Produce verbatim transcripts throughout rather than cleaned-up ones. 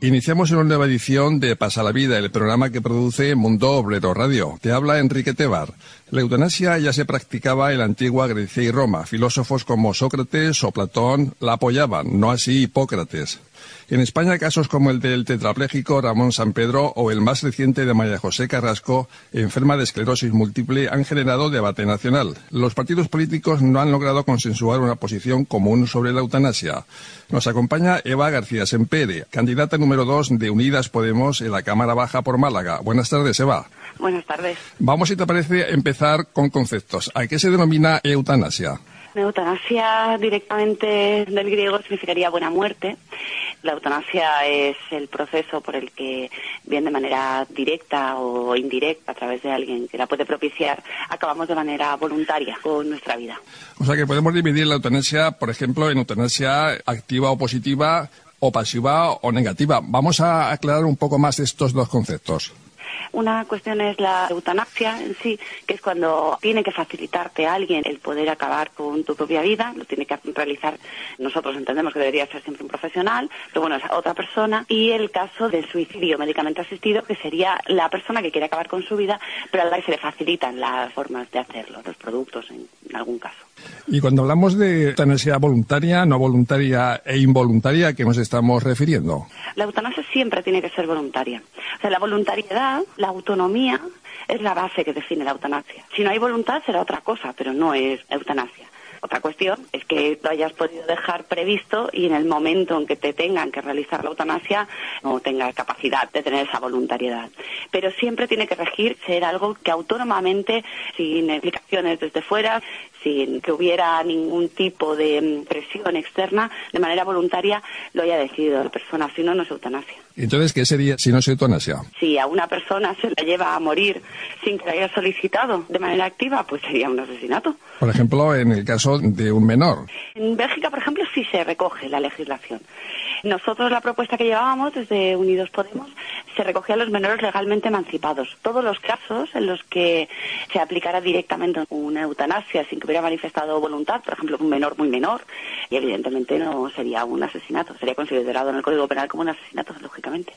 Iniciamos una nueva edición de Pasa la Vida, el programa que produce Mundo Obrero Radio. Te habla Enrique Tebar. La eutanasia ya se practicaba en la antigua Grecia y Roma. Filósofos como Sócrates o Platón la apoyaban, no así Hipócrates. En España, casos como el del tetrapléjico Ramón Sampedro o el más reciente de María José Carrasco, enferma de esclerosis múltiple, han generado debate nacional. Los partidos políticos no han logrado consensuar una posición común sobre la eutanasia. Nos acompaña Eva García Sempere, candidata número dos de Unidas Podemos en la Cámara Baja por Málaga. Buenas tardes, Eva. Buenas tardes. Vamos, si te parece, empezar con conceptos. ¿A qué se denomina eutanasia? La eutanasia, directamente del griego, significaría buena muerte. La eutanasia es el proceso por el que, bien de manera directa o indirecta, a través de alguien que la puede propiciar, acabamos de manera voluntaria con nuestra vida. O sea que podemos dividir la eutanasia, por ejemplo, en eutanasia activa o positiva, o pasiva o negativa. Vamos a aclarar un poco más estos dos conceptos. Una cuestión es la eutanasia en sí, que es cuando tiene que facilitarte a alguien el poder acabar con tu propia vida, lo tiene que realizar, nosotros entendemos que debería ser siempre un profesional, pero bueno, es otra persona, y el caso del suicidio médicamente asistido, que sería la persona que quiere acabar con su vida, pero a la que se le facilitan las formas de hacerlo, los productos en, en algún caso. Y cuando hablamos de eutanasia voluntaria, no voluntaria e involuntaria, ¿a qué nos estamos refiriendo? La eutanasia siempre tiene que ser voluntaria. O sea, la voluntariedad, la autonomía, es la base que define la eutanasia. Si no hay voluntad será otra cosa, pero no es eutanasia. Otra cuestión es que lo hayas podido dejar previsto y en el momento en que te tengan que realizar la eutanasia no tengas capacidad de tener esa voluntariedad. Pero siempre tiene que regir ser algo que autónomamente, sin explicaciones desde fuera, sin que hubiera ningún tipo de presión externa, de manera voluntaria lo haya decidido la persona, si no, no es eutanasia. Entonces, ¿qué sería si no es eutanasia? Si a una persona se la lleva a morir sin que la haya solicitado de manera activa, pues sería un asesinato. Por ejemplo, en el caso de un menor. En Bélgica, por ejemplo, sí se recoge la legislación. Nosotros la propuesta que llevábamos desde Unidos Podemos se recogía a los menores legalmente emancipados. Todos los casos en los que se aplicara directamente una eutanasia sin que hubiera manifestado voluntad, por ejemplo, un menor muy menor, y evidentemente no sería un asesinato, sería considerado en el Código Penal como un asesinato, lógicamente.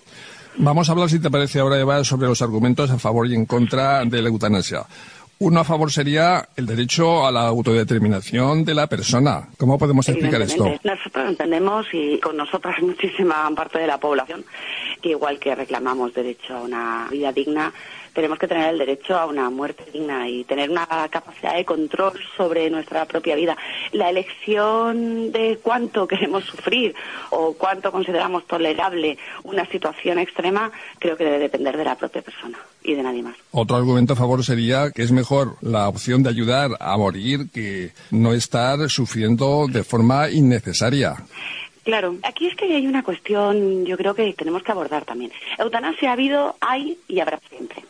Vamos a hablar, si te parece ahora, Eva, sobre los argumentos a favor y en contra de la eutanasia. Uno a favor sería el derecho a la autodeterminación de la persona. ¿Cómo podemos explicar esto? Nosotros entendemos, y con nosotras muchísima parte de la población, que igual que reclamamos derecho a una vida digna, tenemos que tener el derecho a una muerte digna y tener una capacidad de control sobre nuestra propia vida. La elección de cuánto queremos sufrir o cuánto consideramos tolerable una situación extrema creo que debe depender de la propia persona y de nadie más. Otro argumento a favor sería que es mejor la opción de ayudar a morir que no estar sufriendo de forma innecesaria. Claro, aquí es que hay una cuestión, yo creo que tenemos que abordar también. Eutanasia ha habido, hay y habrá siempre.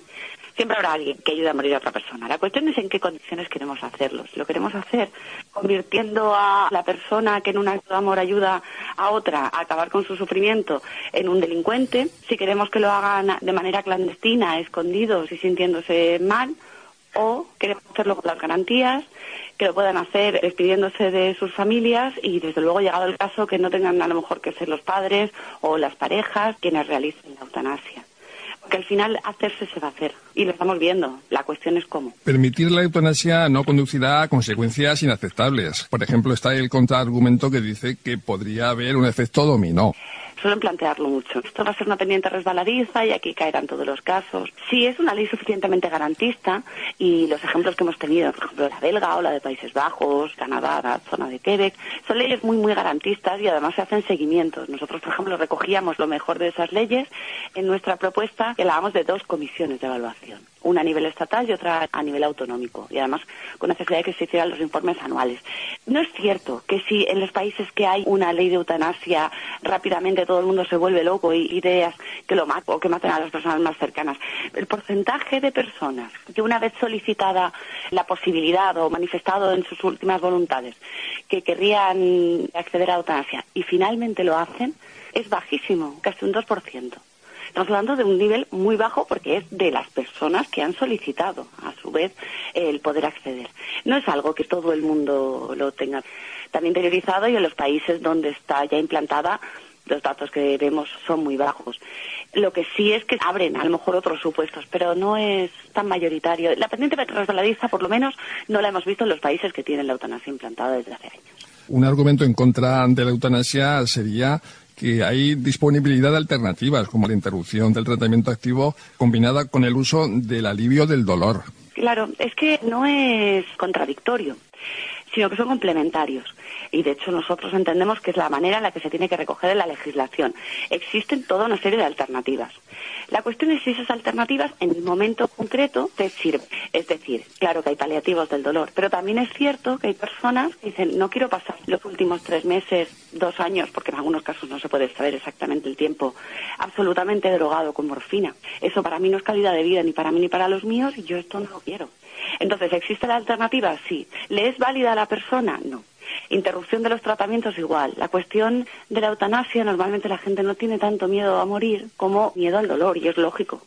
Siempre habrá alguien que ayude a morir a otra persona. La cuestión es en qué condiciones queremos hacerlo. Si lo queremos hacer convirtiendo a la persona que en un acto de amor ayuda a otra a acabar con su sufrimiento en un delincuente, si queremos que lo hagan de manera clandestina, escondidos y sintiéndose mal, o queremos hacerlo con las garantías, que lo puedan hacer despidiéndose de sus familias y, desde luego, llegado el caso, que no tengan a lo mejor que ser los padres o las parejas quienes realicen la eutanasia. Porque al final hacerse se va a hacer y lo estamos viendo. La cuestión es cómo. Permitir la eutanasia no conducirá a consecuencias inaceptables. Por ejemplo, está el contraargumento que dice que podría haber un efecto dominó. Suelen plantearlo mucho. Esto va a ser una pendiente resbaladiza y aquí caerán todos los casos. Sí, es una ley suficientemente garantista y los ejemplos que hemos tenido, por ejemplo, la belga o la de Países Bajos, Canadá, la zona de Quebec, son leyes muy, muy garantistas y además se hacen seguimientos. Nosotros, por ejemplo, recogíamos lo mejor de esas leyes en nuestra propuesta, que la damos de dos comisiones de evaluación. Una a nivel estatal y otra a nivel autonómico, y además con necesidad de que se hicieran los informes anuales. No es cierto que si en los países que hay una ley de eutanasia rápidamente todo el mundo se vuelve loco y ideas que lo maten o que maten a las personas más cercanas. El porcentaje de personas que una vez solicitada la posibilidad o manifestado en sus últimas voluntades que querrían acceder a eutanasia y finalmente lo hacen es bajísimo, casi un dos por ciento. Estamos hablando de un nivel muy bajo porque es de las personas que han solicitado, a su vez, el poder acceder. No es algo que todo el mundo lo tenga tan interiorizado y en los países donde está ya implantada los datos que vemos son muy bajos. Lo que sí es que abren a lo mejor otros supuestos, pero no es tan mayoritario. La pendiente resbaladiza, por lo menos, no la hemos visto en los países que tienen la eutanasia implantada desde hace años. Un argumento en contra de la eutanasia sería que hay disponibilidad de alternativas, como la interrupción del tratamiento activo combinada con el uso del alivio del dolor. Claro, es que no es contradictorio, sino que son complementarios. Y, de hecho, nosotros entendemos que es la manera en la que se tiene que recoger en la legislación. Existen toda una serie de alternativas. La cuestión es si esas alternativas, en el momento concreto, te sirven. Es decir, claro que hay paliativos del dolor, pero también es cierto que hay personas que dicen, no quiero pasar los últimos tres meses, dos años, porque en algunos casos no se puede saber exactamente el tiempo, absolutamente drogado con morfina. Eso para mí no es calidad de vida, ni para mí ni para los míos, y yo esto no lo quiero. Entonces, ¿existe la alternativa? Sí. ¿Le es válida a la persona? No. Interrupción de los tratamientos igual. La cuestión de la eutanasia, normalmente la gente no tiene tanto miedo a morir como miedo al dolor, y es lógico.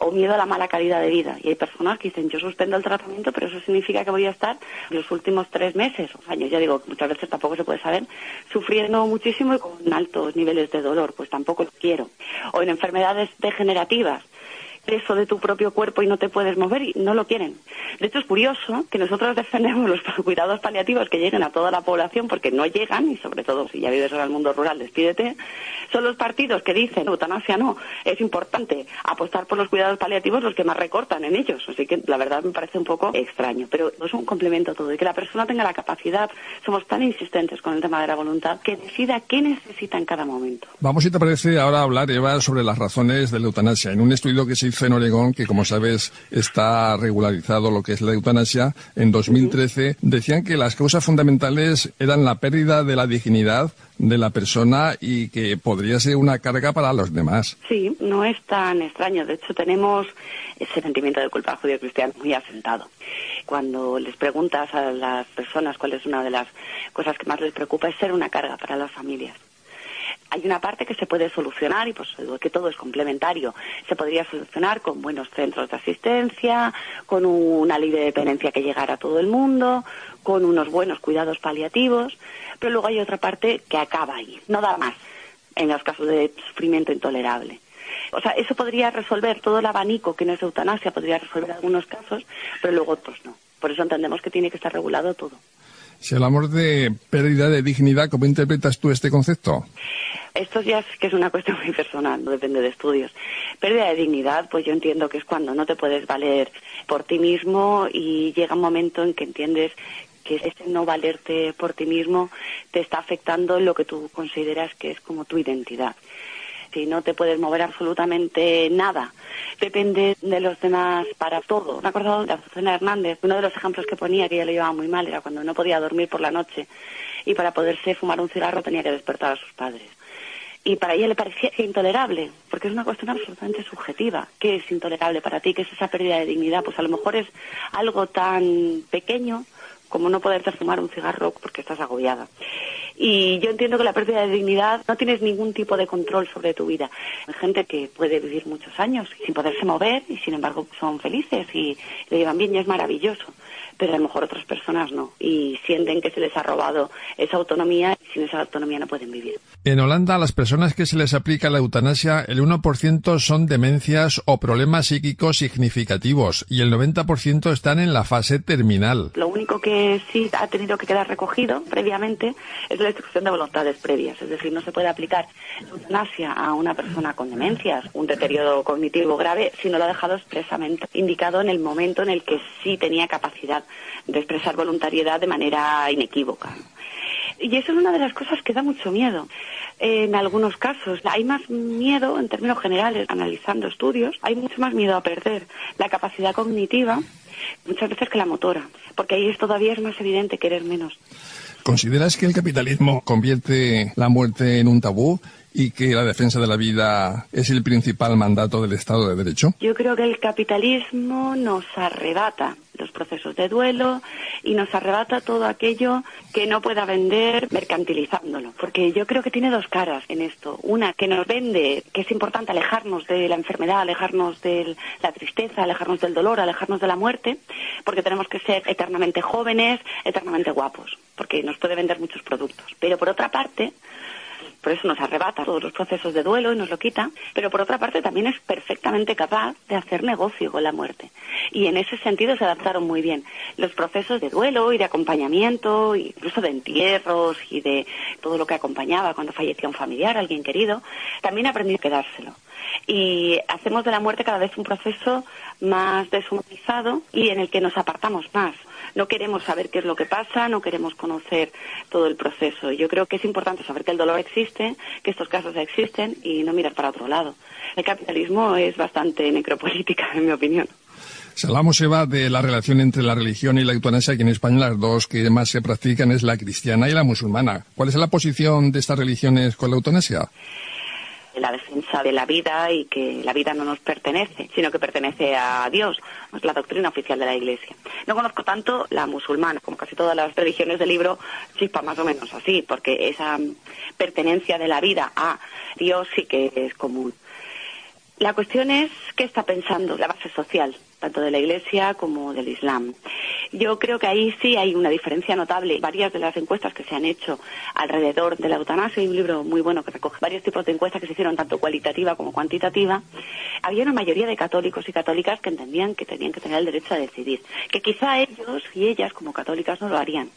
O miedo a la mala calidad de vida. Y hay personas que dicen, yo suspendo el tratamiento, pero eso significa que voy a estar los últimos tres meses o años, ya digo, muchas veces tampoco se puede saber, sufriendo muchísimo y con altos niveles de dolor, pues tampoco lo quiero. O en enfermedades degenerativas, preso de tu propio cuerpo y no te puedes mover, y no lo quieren. De hecho, es curioso que nosotros defendemos los cuidados paliativos que lleguen a toda la población, porque no llegan, y sobre todo si ya vives en el mundo rural, despídete. Son los partidos que dicen, eutanasia no, es importante apostar por los cuidados paliativos, los que más recortan en ellos. Así que la verdad me parece un poco extraño, pero es un complemento todo, y que la persona tenga la capacidad. Somos tan insistentes con el tema de la voluntad, que decida qué necesita en cada momento. Vamos, si te parece, ahora a hablar, Eva, sobre las razones de la eutanasia. En un estudio que se hizo en Oregón, que como sabes está regularizado lo que es la eutanasia, en dos mil trece decían que las causas fundamentales eran la pérdida de la dignidad de la persona y que podría ser una carga para los demás. Sí, no es tan extraño. De hecho, tenemos ese sentimiento de culpa judío-cristiano muy asentado. Cuando les preguntas a las personas cuál es una de las cosas que más les preocupa, es ser una carga para las familias. Hay una parte que se puede solucionar, y pues que todo es complementario. Se podría solucionar con buenos centros de asistencia, con una ley de dependencia que llegara a todo el mundo, con unos buenos cuidados paliativos, pero luego hay otra parte que acaba ahí, no da más, en los casos de sufrimiento intolerable. O sea, eso podría resolver todo el abanico que no es eutanasia, podría resolver algunos casos, pero luego otros no. Por eso entendemos que tiene que estar regulado todo. Si hablamos de pérdida de dignidad, ¿cómo interpretas tú este concepto? Esto ya es que es una cuestión muy personal, no depende de estudios. Pérdida de dignidad, pues yo entiendo que es cuando no te puedes valer por ti mismo y llega un momento en que entiendes que ese no valerte por ti mismo te está afectando en lo que tú consideras que es como tu identidad. Si no te puedes mover absolutamente nada, depende de los demás para todo. Me acuerdo de Azucena Hernández, uno de los ejemplos que ponía, que ella lo llevaba muy mal, era cuando no podía dormir por la noche y para poderse fumar un cigarro tenía que despertar a sus padres. Y para ella le parecía intolerable, porque es una cuestión absolutamente subjetiva. ¿Qué es intolerable para ti? ¿Qué es esa pérdida de dignidad? Pues a lo mejor es algo tan pequeño como no poderte fumar un cigarro porque estás agobiada. y yo entiendo que la pérdida de dignidad no tienes ningún tipo de control sobre tu vida. Hay gente que puede vivir muchos años sin poderse mover y sin embargo son felices y le llevan bien y es maravilloso, pero a lo mejor otras personas no y sienten que se les ha robado esa autonomía y sin esa autonomía no pueden vivir. En Holanda, a las personas que se les aplica la eutanasia, el uno por ciento son demencias o problemas psíquicos significativos y el noventa por ciento están en la fase terminal. Lo único que sí ha tenido que quedar recogido previamente es la destrucción de voluntades previas, es decir, no se puede aplicar eutanasia a una persona con demencias, un deterioro cognitivo grave, si no lo ha dejado expresamente indicado en el momento en el que sí tenía capacidad de expresar voluntariedad de manera inequívoca. Y eso es una de las cosas que da mucho miedo. En algunos casos hay más miedo, en términos generales, analizando estudios, hay mucho más miedo a perder la capacidad cognitiva muchas veces que la motora, porque ahí es todavía es más evidente querer menos. ¿Consideras que el capitalismo convierte la muerte en un tabú y que la defensa de la vida es el principal mandato del Estado de Derecho? Yo creo que el capitalismo nos arrebata los procesos de duelo y nos arrebata todo aquello que no pueda vender mercantilizándolo, porque yo creo que tiene dos caras en esto. Una que nos vende que es importante alejarnos de la enfermedad, alejarnos de la tristeza, alejarnos del dolor, alejarnos de la muerte, porque tenemos que ser eternamente jóvenes, eternamente guapos, porque nos puede vender muchos productos. Pero por otra parte, por eso nos arrebata todos los procesos de duelo y nos lo quita, pero por otra parte también es perfectamente capaz de hacer negocio con la muerte. Y en ese sentido se adaptaron muy bien los procesos de duelo y de acompañamiento, incluso de entierros y de todo lo que acompañaba cuando fallecía un familiar, alguien querido, también aprendí a quedárselo. Y hacemos de la muerte cada vez un proceso más deshumanizado y en el que nos apartamos más. No queremos saber qué es lo que pasa, no queremos conocer todo el proceso. Yo creo que es importante saber que el dolor existe, que estos casos existen y no mirar para otro lado. El capitalismo es bastante necropolítica, en mi opinión. Hablamos, Eva, de la relación entre la religión y la eutanasia, que en España las dos que más se practican es la cristiana y la musulmana. ¿Cuál es la posición de estas religiones con la eutanasia? La defensa de la vida y que la vida no nos pertenece, sino que pertenece a Dios, es la doctrina oficial de la Iglesia. No conozco tanto la musulmana, como casi todas las religiones del libro, chispa más o menos así, porque esa pertenencia de la vida a Dios sí que es común. La cuestión es qué está pensando la base social, tanto de la Iglesia como del Islam. Yo creo que ahí sí hay una diferencia notable. Varias de las encuestas que se han hecho alrededor de la eutanasia, hay un libro muy bueno que recoge varios tipos de encuestas que se hicieron tanto cualitativa como cuantitativa, había una mayoría de católicos y católicas que entendían que tenían que tener el derecho a decidir, que quizá ellos y ellas como católicas no lo harían,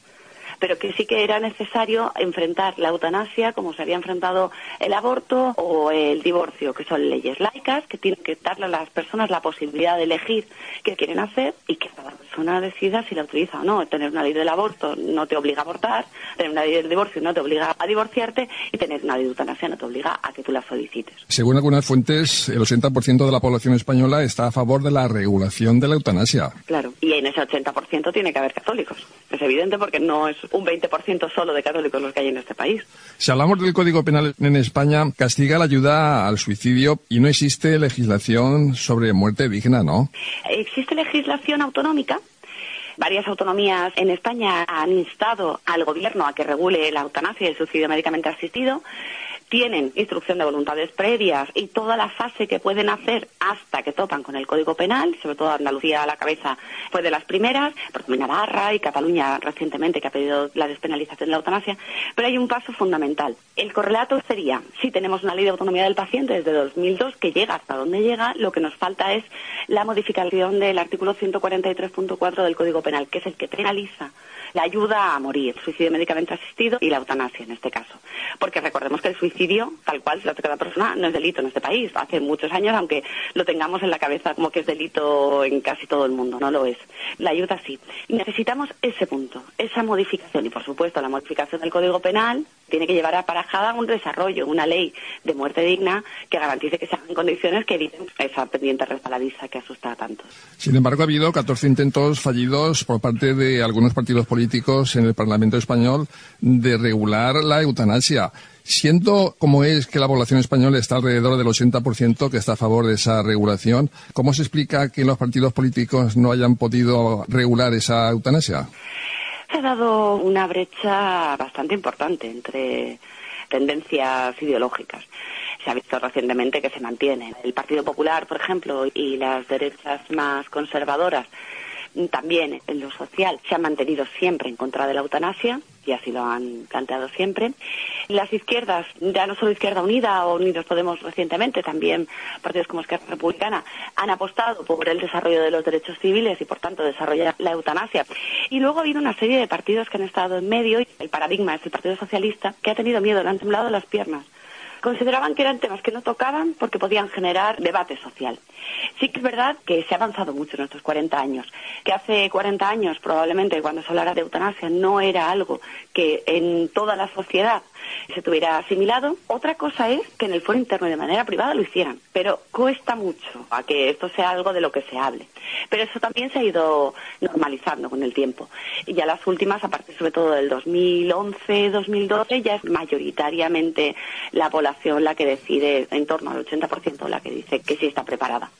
pero que sí que era necesario enfrentar la eutanasia como se había enfrentado el aborto o el divorcio, que son leyes laicas que tienen que darle a las personas la posibilidad de elegir qué quieren hacer y que cada persona decida si la utiliza o no. Tener una ley del aborto no te obliga a abortar, tener una ley del divorcio no te obliga a divorciarte y tener una ley de eutanasia no te obliga a que tú la solicites. Según algunas fuentes, el ochenta por ciento de la población española está a favor de la regulación de la eutanasia. Claro, y en ese ochenta por ciento tiene que haber católicos. Es evidente porque no es un veinte por ciento solo de católicos los que hay en este país. Si hablamos del Código Penal en España, castiga la ayuda al suicidio y no existe legislación sobre muerte digna, ¿no? Existe legislación autonómica. Varias autonomías en España han instado al gobierno a que regule la eutanasia y el suicidio médicamente asistido. Tienen instrucción de voluntades previas y toda la fase que pueden hacer hasta que topan con el Código Penal, sobre todo Andalucía a la cabeza fue de las primeras, porque Navarra y Cataluña recientemente que ha pedido la despenalización de la eutanasia, pero hay un paso fundamental. El correlato sería, si tenemos una ley de autonomía del paciente desde dos mil dos que llega hasta donde llega, lo que nos falta es la modificación del artículo ciento cuarenta y tres punto cuatro del Código Penal, que es el que penaliza la ayuda a morir, suicidio médicamente asistido y la eutanasia en este caso. Porque recordemos que el suicidio, tal cual, se lo hace cada persona, no es delito en este país. Hace muchos años, aunque lo tengamos en la cabeza como que es delito en casi todo el mundo, no lo es. La ayuda sí. Necesitamos ese punto, esa modificación. Y por supuesto, la modificación del Código Penal tiene que llevar aparejada un desarrollo, una ley de muerte digna que garantice que se hagan condiciones que eviten esa pendiente resbaladiza que asusta a tantos. Sin embargo, ha habido catorce intentos fallidos por parte de algunos partidos políticos en el Parlamento español de regular la eutanasia. Siendo como es que la población española está alrededor del ochenta por ciento que está a favor de esa regulación, ¿cómo se explica que los partidos políticos no hayan podido regular esa eutanasia? se ha dado una brecha bastante importante entre tendencias ideológicas. Se ha visto recientemente que se mantienen. El Partido Popular, por ejemplo, y las derechas más conservadoras, también en lo social, se han mantenido siempre en contra de la eutanasia, y así lo han planteado siempre. Las izquierdas, ya no solo Izquierda Unida o Unidas Podemos recientemente, también partidos como Esquerra Republicana, han apostado por el desarrollo de los derechos civiles y, por tanto, desarrollar la eutanasia. Y luego ha habido una serie de partidos que han estado en medio, y el paradigma es el Partido Socialista, que ha tenido miedo, le han temblado las piernas. Consideraban que eran temas que no tocaban porque podían generar debate social. Sí que es verdad que se ha avanzado mucho en estos cuarenta años, que hace cuarenta años probablemente cuando se hablara de eutanasia no era algo que en toda la sociedad se tuviera asimilado. Otra cosa es que en el foro interno y de manera privada lo hicieran, pero cuesta mucho a que esto sea algo de lo que se hable. Pero eso también se ha ido normalizando con el tiempo. Y ya las últimas, a partir sobre todo del dos mil once, dos mil doce, ya es mayoritariamente la población la que decide, en torno al ochenta por ciento, la que dice que sí está preparada.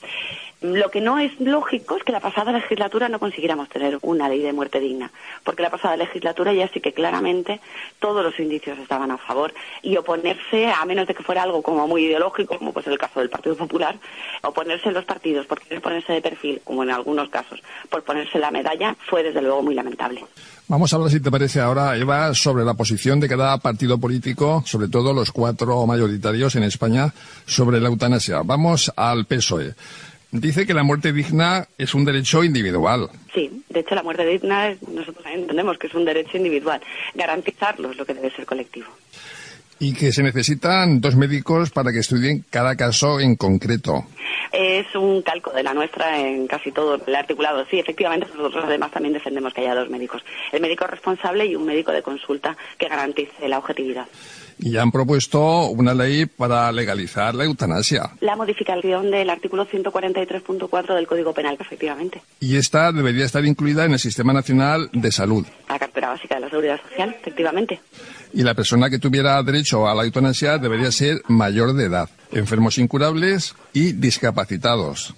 Lo que no es lógico es que la pasada legislatura no consiguiéramos tener una ley de muerte digna, porque la pasada legislatura ya sí que claramente todos los indicios estaban a favor, y oponerse, a menos de que fuera algo como muy ideológico, como pues en el caso del Partido Popular, oponerse en los partidos por querer ponerse de perfil, como en algunos casos, por ponerse la medalla, fue desde luego muy lamentable. Vamos a hablar, si te parece ahora, Eva, sobre la posición de cada partido político, sobre todo los cuatro mayoritarios en España, sobre la eutanasia. Vamos al P S O E. Dice que la muerte digna es un derecho individual. Sí, de hecho la muerte digna es, nosotros entendemos que es un derecho individual. Garantizarlo es lo que debe ser colectivo. Y que se necesitan dos médicos para que estudien cada caso en concreto. Es un calco de la nuestra en casi todo el articulado. Sí, efectivamente, nosotros además también defendemos que haya dos médicos. El médico responsable y un médico de consulta que garantice la objetividad. Y han propuesto una ley para legalizar la eutanasia. La modificación del artículo ciento cuarenta y tres punto cuatro del Código Penal, efectivamente. Y esta debería estar incluida en el Sistema Nacional de Salud. La cartera básica de la Seguridad Social, efectivamente. Y la persona que tuviera derecho a la eutanasia debería ser mayor de edad, enfermos incurables y discapacitados.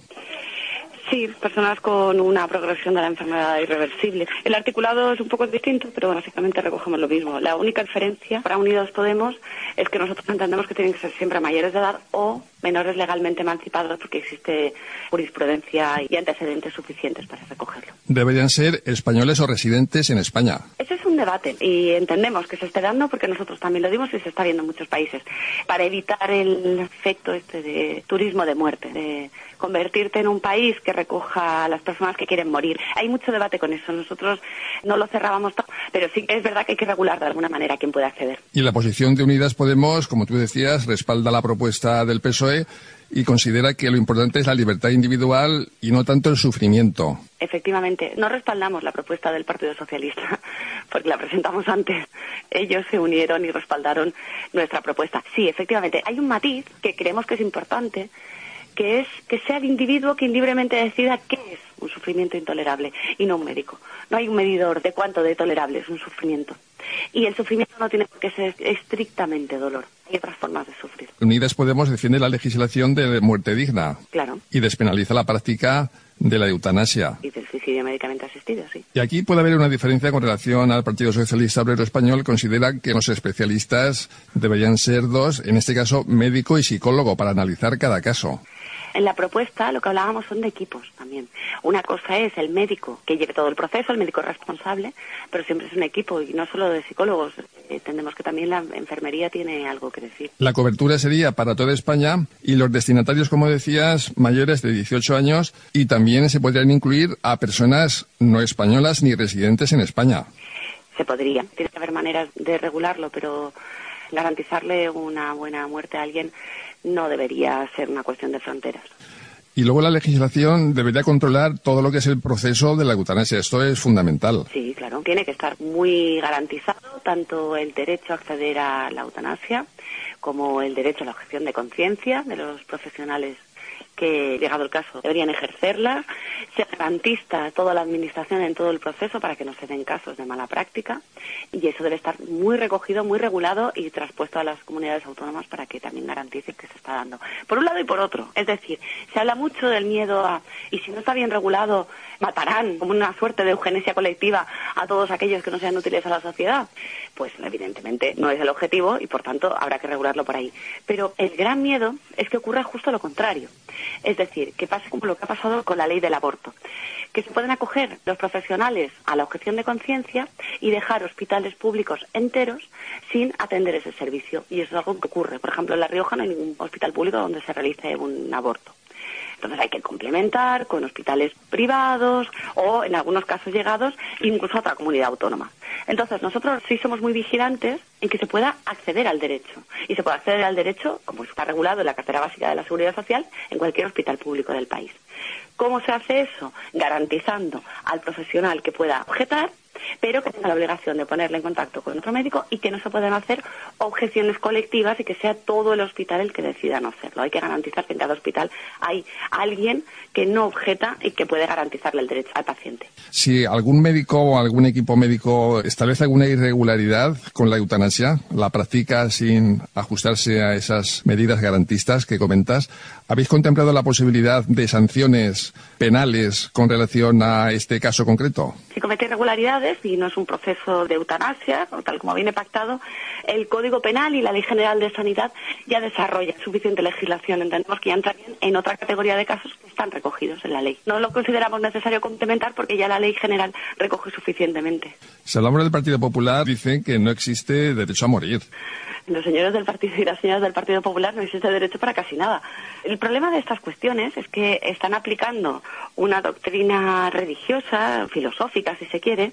Sí, personas con una progresión de la enfermedad irreversible. El articulado es un poco distinto, pero básicamente recogemos lo mismo. La única diferencia para Unidas Podemos es que nosotros entendemos que tienen que ser siempre mayores de edad o menores legalmente emancipados, porque existe jurisprudencia y antecedentes suficientes para recogerlo. ¿Deberían ser españoles o residentes en España? Ese es un debate y entendemos que se está dando, porque nosotros también lo dimos y se está viendo en muchos países, para evitar el efecto este de turismo de muerte, de convertirte en un país que recoja a las personas que quieren morir. Hay mucho debate con eso. Nosotros no lo cerrábamos todo, pero sí es verdad que hay que regular de alguna manera quién puede acceder. Y la posición de Unidas Podemos, como tú decías, respalda la propuesta del P S O E y considera que lo importante es la libertad individual y no tanto el sufrimiento. Efectivamente, no respaldamos la propuesta del Partido Socialista, porque la presentamos antes. Ellos se unieron y respaldaron nuestra propuesta. Sí, efectivamente, hay un matiz que creemos que es importante, que es que sea el individuo quien libremente decida qué es un sufrimiento intolerable y no un médico. No hay un medidor de cuánto de tolerable es un sufrimiento. Y el sufrimiento no tiene por qué ser estrictamente dolor. Hay otras formas de sufrir. Unidas Podemos defiende la legislación de muerte digna. Claro. Y despenaliza la práctica de la eutanasia. Y del suicidio médicamente asistido, sí. Y aquí puede haber una diferencia con relación al Partido Socialista Obrero Español. Considera que los especialistas deberían ser dos, en este caso médico y psicólogo, para analizar cada caso. En la propuesta lo que hablábamos son de equipos también. Una cosa es el médico que lleve todo el proceso, el médico responsable, pero siempre es un equipo y no solo de psicólogos. Entendemos que también la enfermería tiene algo que decir. La cobertura sería para toda España y los destinatarios, como decías, mayores de dieciocho años, y también se podrían incluir a personas no españolas ni residentes en España. Se podría. Tiene que haber maneras de regularlo, pero garantizarle una buena muerte a alguien no debería ser una cuestión de fronteras. Y luego la legislación debería controlar todo lo que es el proceso de la eutanasia. Esto es fundamental. Sí, claro. Tiene que estar muy garantizado tanto el derecho a acceder a la eutanasia como el derecho a la objeción de conciencia de los profesionales que, llegado el caso, deberían ejercerla, se garantista a toda la administración en todo el proceso para que no se den casos de mala práctica, y eso debe estar muy recogido, muy regulado y traspuesto a las comunidades autónomas para que también garantice que se está dando. Por un lado y por otro, es decir, se habla mucho del miedo a, y si no está bien regulado, matarán, como una suerte de eugenesia colectiva, a todos aquellos que no sean útiles a la sociedad. Pues evidentemente no es el objetivo y por tanto habrá que regularlo por ahí. Pero el gran miedo es que ocurra justo lo contrario. Es decir, que pase como lo que ha pasado con la ley del aborto, que se pueden acoger los profesionales a la objeción de conciencia y dejar hospitales públicos enteros sin atender ese servicio. Y eso es algo que ocurre. Por ejemplo, en La Rioja no hay ningún hospital público donde se realice un aborto. Entonces hay que complementar con hospitales privados o, en algunos casos llegados, incluso a otra comunidad autónoma. Entonces nosotros sí somos muy vigilantes en que se pueda acceder al derecho. Y se puede acceder al derecho, como está regulado en la cartera básica de la Seguridad Social, en cualquier hospital público del país. ¿Cómo se hace eso? Garantizando al profesional que pueda objetar, pero que tenga la obligación de ponerle en contacto con otro médico y que no se puedan hacer objeciones colectivas y que sea todo el hospital el que decida no hacerlo. Hay que garantizar que en cada hospital hay alguien que no objeta y que puede garantizarle el derecho al paciente. Si algún médico o algún equipo médico establece alguna irregularidad con la eutanasia, la practica sin ajustarse a esas medidas garantistas que comentas, ¿habéis contemplado la posibilidad de sanciones penales con relación a este caso concreto? Si comete irregularidades, y no es un proceso de eutanasia, tal como viene pactado, el Código Penal y la Ley General de Sanidad ya desarrollan suficiente legislación. Entendemos que ya entrarían en otra categoría de casos que están recogidos en la ley. No lo consideramos necesario complementar porque ya la Ley General recoge suficientemente. Si hablamos del Partido Popular, dicen que no existe derecho a morir. Los señores del Partido y las señoras del Partido Popular no existe derecho para casi nada. El problema de estas cuestiones es que están aplicando una doctrina religiosa, filosófica, si se quiere,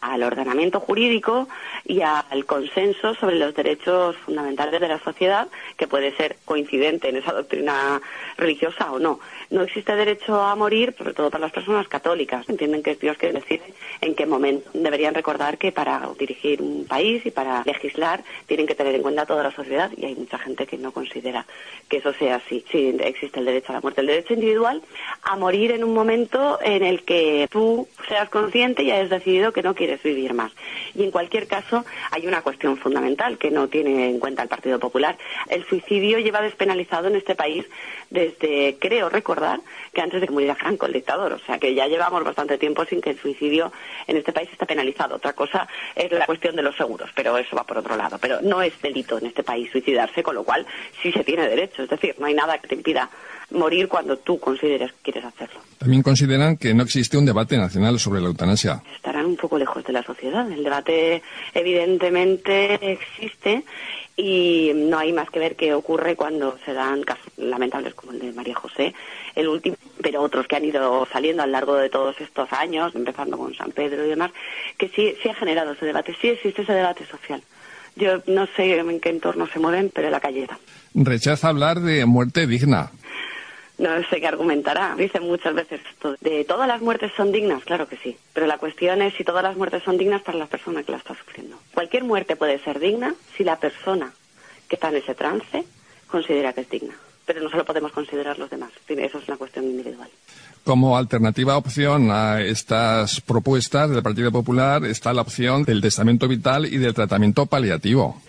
al ordenamiento jurídico y al consenso sobre los derechos fundamentales de la sociedad, que puede ser coincidente en esa doctrina religiosa o no. No existe derecho a morir, sobre todo para las personas católicas. Entienden que es Dios quien decide en qué momento. Deberían recordar que para dirigir un país y para legislar tienen que tener en cuenta a toda la sociedad, y hay mucha gente que no considera que eso sea así. Sí, existe el derecho a la muerte, el derecho individual a morir en un momento en el que tú seas consciente y hayas decidido que no quieres vivir más. Y en cualquier caso hay una cuestión fundamental que no tiene en cuenta el Partido Popular. El suicidio lleva despenalizado en este país desde, creo recordar, que antes de que muriera Franco, el dictador. O sea que ya llevamos bastante tiempo sin que el suicidio en este país esté penalizado. Otra cosa es la cuestión de los seguros, pero eso va por otro lado. Pero no es delito en este país suicidarse, con lo cual sí se tiene derecho. Es decir, no hay nada que te impida morir cuando tú consideres que quieres hacerlo. También consideran que no existe un debate nacional sobre la eutanasia. Estarán un poco lejos de la sociedad. El debate evidentemente existe y no hay más que ver qué ocurre cuando se dan casos lamentables como el de María José, el último, pero otros que han ido saliendo a lo largo de todos estos años, empezando con Sampedro y demás, que sí, sí ha generado ese debate, sí existe ese debate social. Yo no sé en qué entorno se mueven, pero en la calle está. Rechaza hablar de muerte digna. No sé qué argumentará. Dicen muchas veces esto de todas las muertes son dignas. Claro que sí. Pero la cuestión es si todas las muertes son dignas para la persona que la está sufriendo. Cualquier muerte puede ser digna si la persona que está en ese trance considera que es digna. Pero no se lo podemos considerar los demás. Eso es una cuestión individual. Como alternativa opción a estas propuestas del Partido Popular está la opción del testamento vital y del tratamiento paliativo.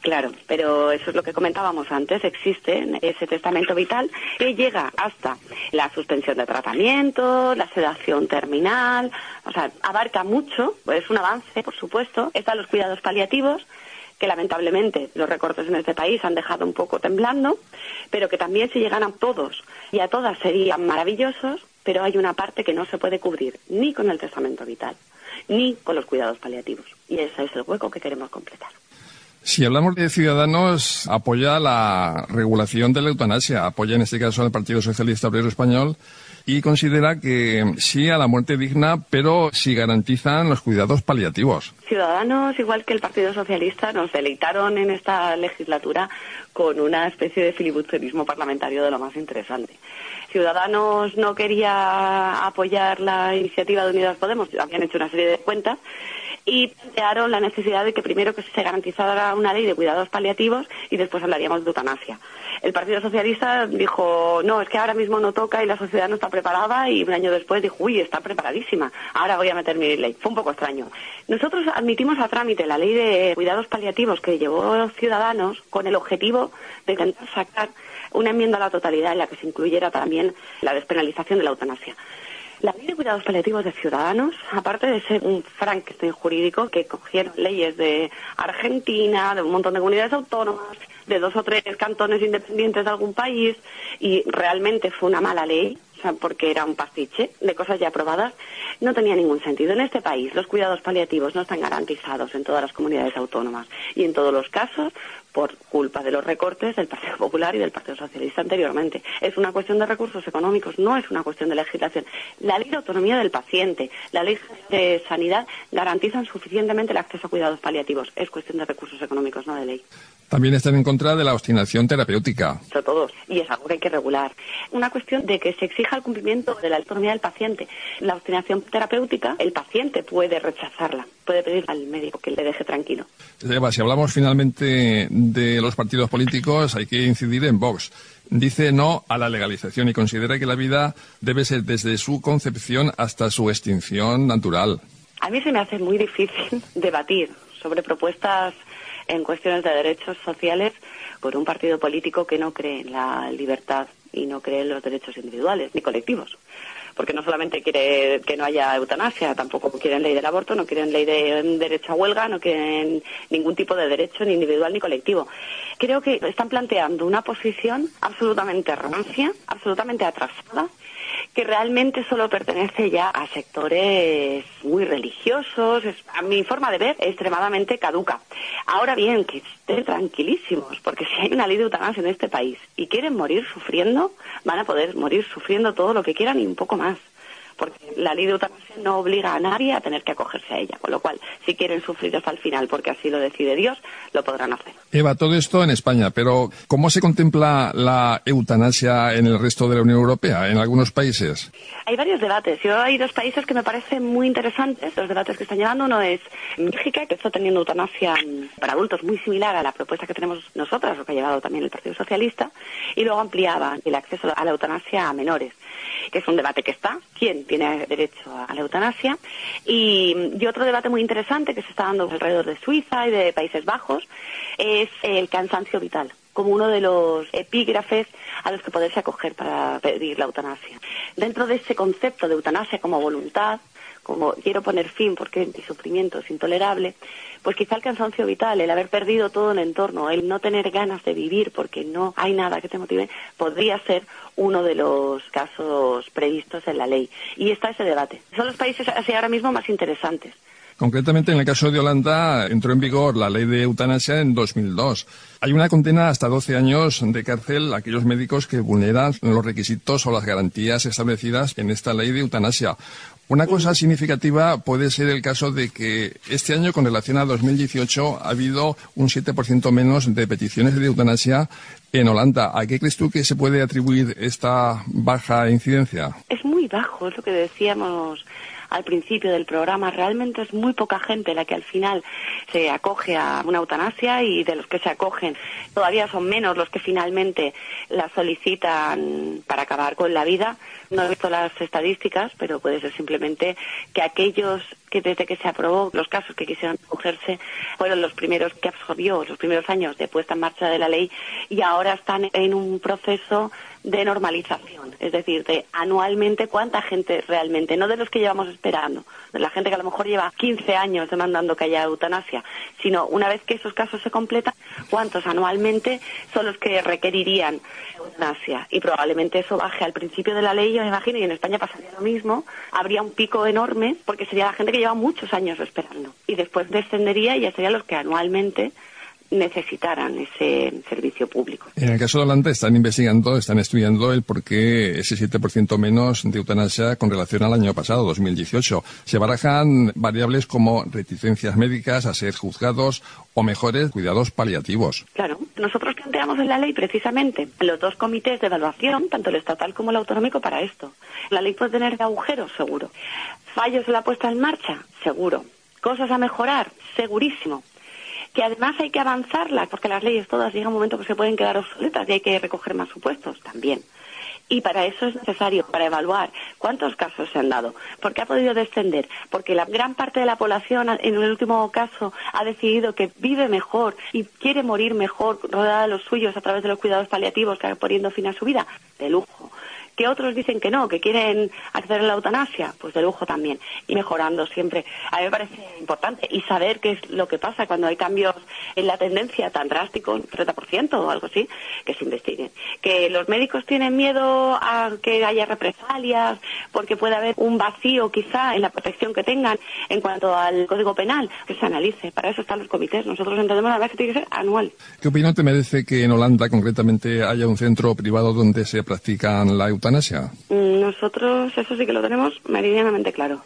Claro, pero eso es lo que comentábamos antes, existe ese testamento vital que llega hasta la suspensión de tratamiento, la sedación terminal, o sea, abarca mucho, es un avance, por supuesto. Están los cuidados paliativos, que lamentablemente los recortes en este país han dejado un poco temblando, pero que también si llegaran todos y a todas serían maravillosos, pero hay una parte que no se puede cubrir ni con el testamento vital, ni con los cuidados paliativos, y ese es el hueco que queremos completar. Si hablamos de Ciudadanos, apoya la regulación de la eutanasia, apoya en este caso al Partido Socialista Obrero Español y considera que sí a la muerte digna, pero si garantizan los cuidados paliativos. Ciudadanos, igual que el Partido Socialista, nos deleitaron en esta legislatura con una especie de filibusterismo parlamentario de lo más interesante. Ciudadanos no quería apoyar la iniciativa de Unidas Podemos, habían hecho una serie de cuentas y plantearon la necesidad de que primero que se garantizara una ley de cuidados paliativos y después hablaríamos de eutanasia. El Partido Socialista dijo, no, es que ahora mismo no toca y la sociedad no está preparada, y un año después dijo, uy, está preparadísima, ahora voy a meter mi ley. Fue un poco extraño. Nosotros admitimos a trámite la ley de cuidados paliativos que llevó Ciudadanos con el objetivo de intentar sacar una enmienda a la totalidad en la que se incluyera también la despenalización de la eutanasia. La ley de cuidados paliativos de Ciudadanos, aparte de ser un Frankenstein jurídico que cogieron leyes de Argentina, de un montón de comunidades autónomas, de dos o tres cantones independientes de algún país, y realmente fue una mala ley, o sea, porque era un pastiche de cosas ya aprobadas, no tenía ningún sentido. En este país los cuidados paliativos no están garantizados en todas las comunidades autónomas y en todos los casos por culpa de los recortes del Partido Popular y del Partido Socialista anteriormente. Es una cuestión de recursos económicos, no es una cuestión de legislación. La ley de autonomía del paciente, la ley de sanidad garantizan suficientemente el acceso a cuidados paliativos. Es cuestión de recursos económicos, no de ley. También están en contra de la obstinación terapéutica. Sobre todo, y es algo que hay que regular. Una cuestión de que se exija el cumplimiento de la autonomía del paciente. La obstinación terapéutica, el paciente puede rechazarla, puede pedir al médico que le deje tranquilo. Eva, si hablamos finalmente de los partidos políticos, hay que incidir en Vox. Dice no a la legalización y considera que la vida debe ser desde su concepción hasta su extinción natural. A mí se me hace muy difícil debatir sobre propuestas en cuestiones de derechos sociales por un partido político que no cree en la libertad y no cree en los derechos individuales ni colectivos. Porque no solamente quiere que no haya eutanasia, tampoco quieren ley del aborto, no quieren ley de derecho a huelga, no quieren ningún tipo de derecho ni individual ni colectivo. Creo que están planteando una posición absolutamente rancia, absolutamente atrasada, que realmente solo pertenece ya a sectores muy religiosos. Es, a mi forma de ver, extremadamente caduca. Ahora bien, que estén tranquilísimos, porque si hay una ley de eutanasia en este país y quieren morir sufriendo, van a poder morir sufriendo todo lo que quieran y un poco más, porque la ley de eutanasia no obliga a nadie a tener que acogerse a ella, con lo cual, si quieren sufrir hasta el final, porque así lo decide Dios, lo podrán hacer. Eva, todo esto en España, pero ¿cómo se contempla la eutanasia en el resto de la Unión Europea, en algunos países? Hay varios debates. Yo hay dos países que me parecen muy interesantes, los debates que están llevando. Uno es México, que está teniendo eutanasia para adultos muy similar a la propuesta que tenemos nosotras, o que ha llevado también el Partido Socialista, y luego ampliaba el acceso a la eutanasia a menores, que es un debate que está, quién tiene derecho a la eutanasia, y, y otro debate muy interesante que se está dando alrededor de Suiza y de Países Bajos es el cansancio vital, como uno de los epígrafes a los que poderse acoger para pedir la eutanasia. Dentro de ese concepto de eutanasia como voluntad, como quiero poner fin porque mi sufrimiento es intolerable, pues quizá el cansancio vital, el haber perdido todo el entorno, el no tener ganas de vivir porque no hay nada que te motive, podría ser uno de los casos previstos en la ley. Y está ese debate. Son los países así ahora mismo más interesantes. Concretamente, en el caso de Holanda, entró en vigor la ley de eutanasia en dos mil dos. Hay una condena hasta doce años de cárcel a aquellos médicos que vulneran los requisitos o las garantías establecidas en esta ley de eutanasia. Una cosa significativa puede ser el caso de que este año, con relación a dos mil dieciocho, ha habido un siete por ciento menos de peticiones de eutanasia en Holanda. ¿A qué crees tú que se puede atribuir esta baja incidencia? Es muy bajo, es lo que decíamos al principio del programa. Realmente es muy poca gente la que al final se acoge a una eutanasia, y de los que se acogen todavía son menos los que finalmente la solicitan para acabar con la vida. No he visto las estadísticas, pero puede ser simplemente que aquellos que desde que se aprobó, los casos que quisieron acogerse fueron los primeros que absorbió, los primeros años de puesta en marcha de la ley, y ahora están en un proceso de normalización, es decir, de anualmente cuánta gente realmente, no de los que llevamos esperando, de la gente que a lo mejor lleva quince años demandando que haya eutanasia, sino una vez que esos casos se completan, cuántos anualmente son los que requerirían eutanasia. Y probablemente eso baje al principio de la ley, yo me imagino, y en España pasaría lo mismo, habría un pico enorme, porque sería la gente que lleva muchos años esperando, y después descendería y ya serían los que anualmente necesitaran ese servicio público. En el caso de Holanda están investigando, están estudiando el por qué ese siete por ciento menos de eutanasia con relación al año pasado, dos mil dieciocho. Se barajan variables como reticencias médicas a ser juzgados o mejores cuidados paliativos. Claro, nosotros planteamos en la ley precisamente los dos comités de evaluación, tanto el estatal como el autonómico, para esto. La ley puede tener agujeros, seguro. Fallos en la puesta en marcha, seguro. Cosas a mejorar, segurísimo. Que además hay que avanzarlas, porque las leyes todas llegan a un momento que se pueden quedar obsoletas y hay que recoger más supuestos también. Y para eso es necesario, para evaluar cuántos casos se han dado, por qué ha podido descender, porque la gran parte de la población en el último caso ha decidido que vive mejor y quiere morir mejor rodeada de los suyos a través de los cuidados paliativos que van poniendo fin a su vida, de lujo. Que otros dicen que no, que quieren acceder a la eutanasia, pues de lujo también, y mejorando siempre. A mí me parece importante, y saber qué es lo que pasa cuando hay cambios en la tendencia tan drásticos, un treinta por ciento o algo así, que se investiguen. Que los médicos tienen miedo a que haya represalias, porque puede haber un vacío quizá en la protección que tengan en cuanto al Código Penal, que se analice. Para eso están los comités. Nosotros entendemos la verdad que tiene que ser anual. ¿Qué opinión te merece que en Holanda concretamente haya un centro privado donde se practican la eutanasia? ¿Eutanasia? Nosotros eso sí que lo tenemos meridianamente claro.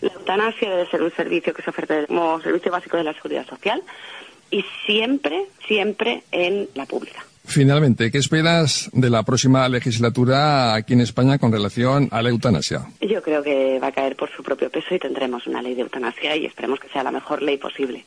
La eutanasia debe ser un servicio que se ofrece como servicio básico de la seguridad social y siempre, siempre en la pública. Finalmente, ¿qué esperas de la próxima legislatura aquí en España con relación a la eutanasia? Yo creo que va a caer por su propio peso y tendremos una ley de eutanasia y esperemos que sea la mejor ley posible.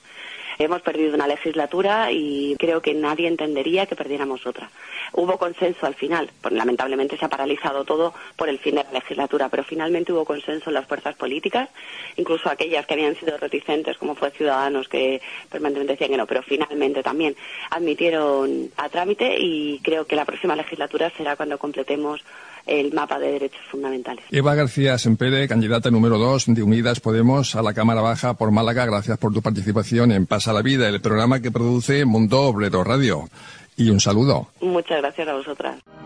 Hemos perdido una legislatura y creo que nadie entendería que perdiéramos otra. Hubo consenso al final, pues lamentablemente se ha paralizado todo por el fin de la legislatura, pero finalmente hubo consenso en las fuerzas políticas, incluso aquellas que habían sido reticentes, como fue Ciudadanos, que permanentemente decían que no, pero finalmente también admitieron a trámite y creo que la próxima legislatura será cuando completemos el mapa de derechos fundamentales. Eva García Sempere, candidata número dos de Unidas Podemos a la Cámara Baja por Málaga, gracias por tu participación en Pasa la Vida, el programa que produce Mundo Obrero Radio. Y un saludo. Muchas gracias a vosotras.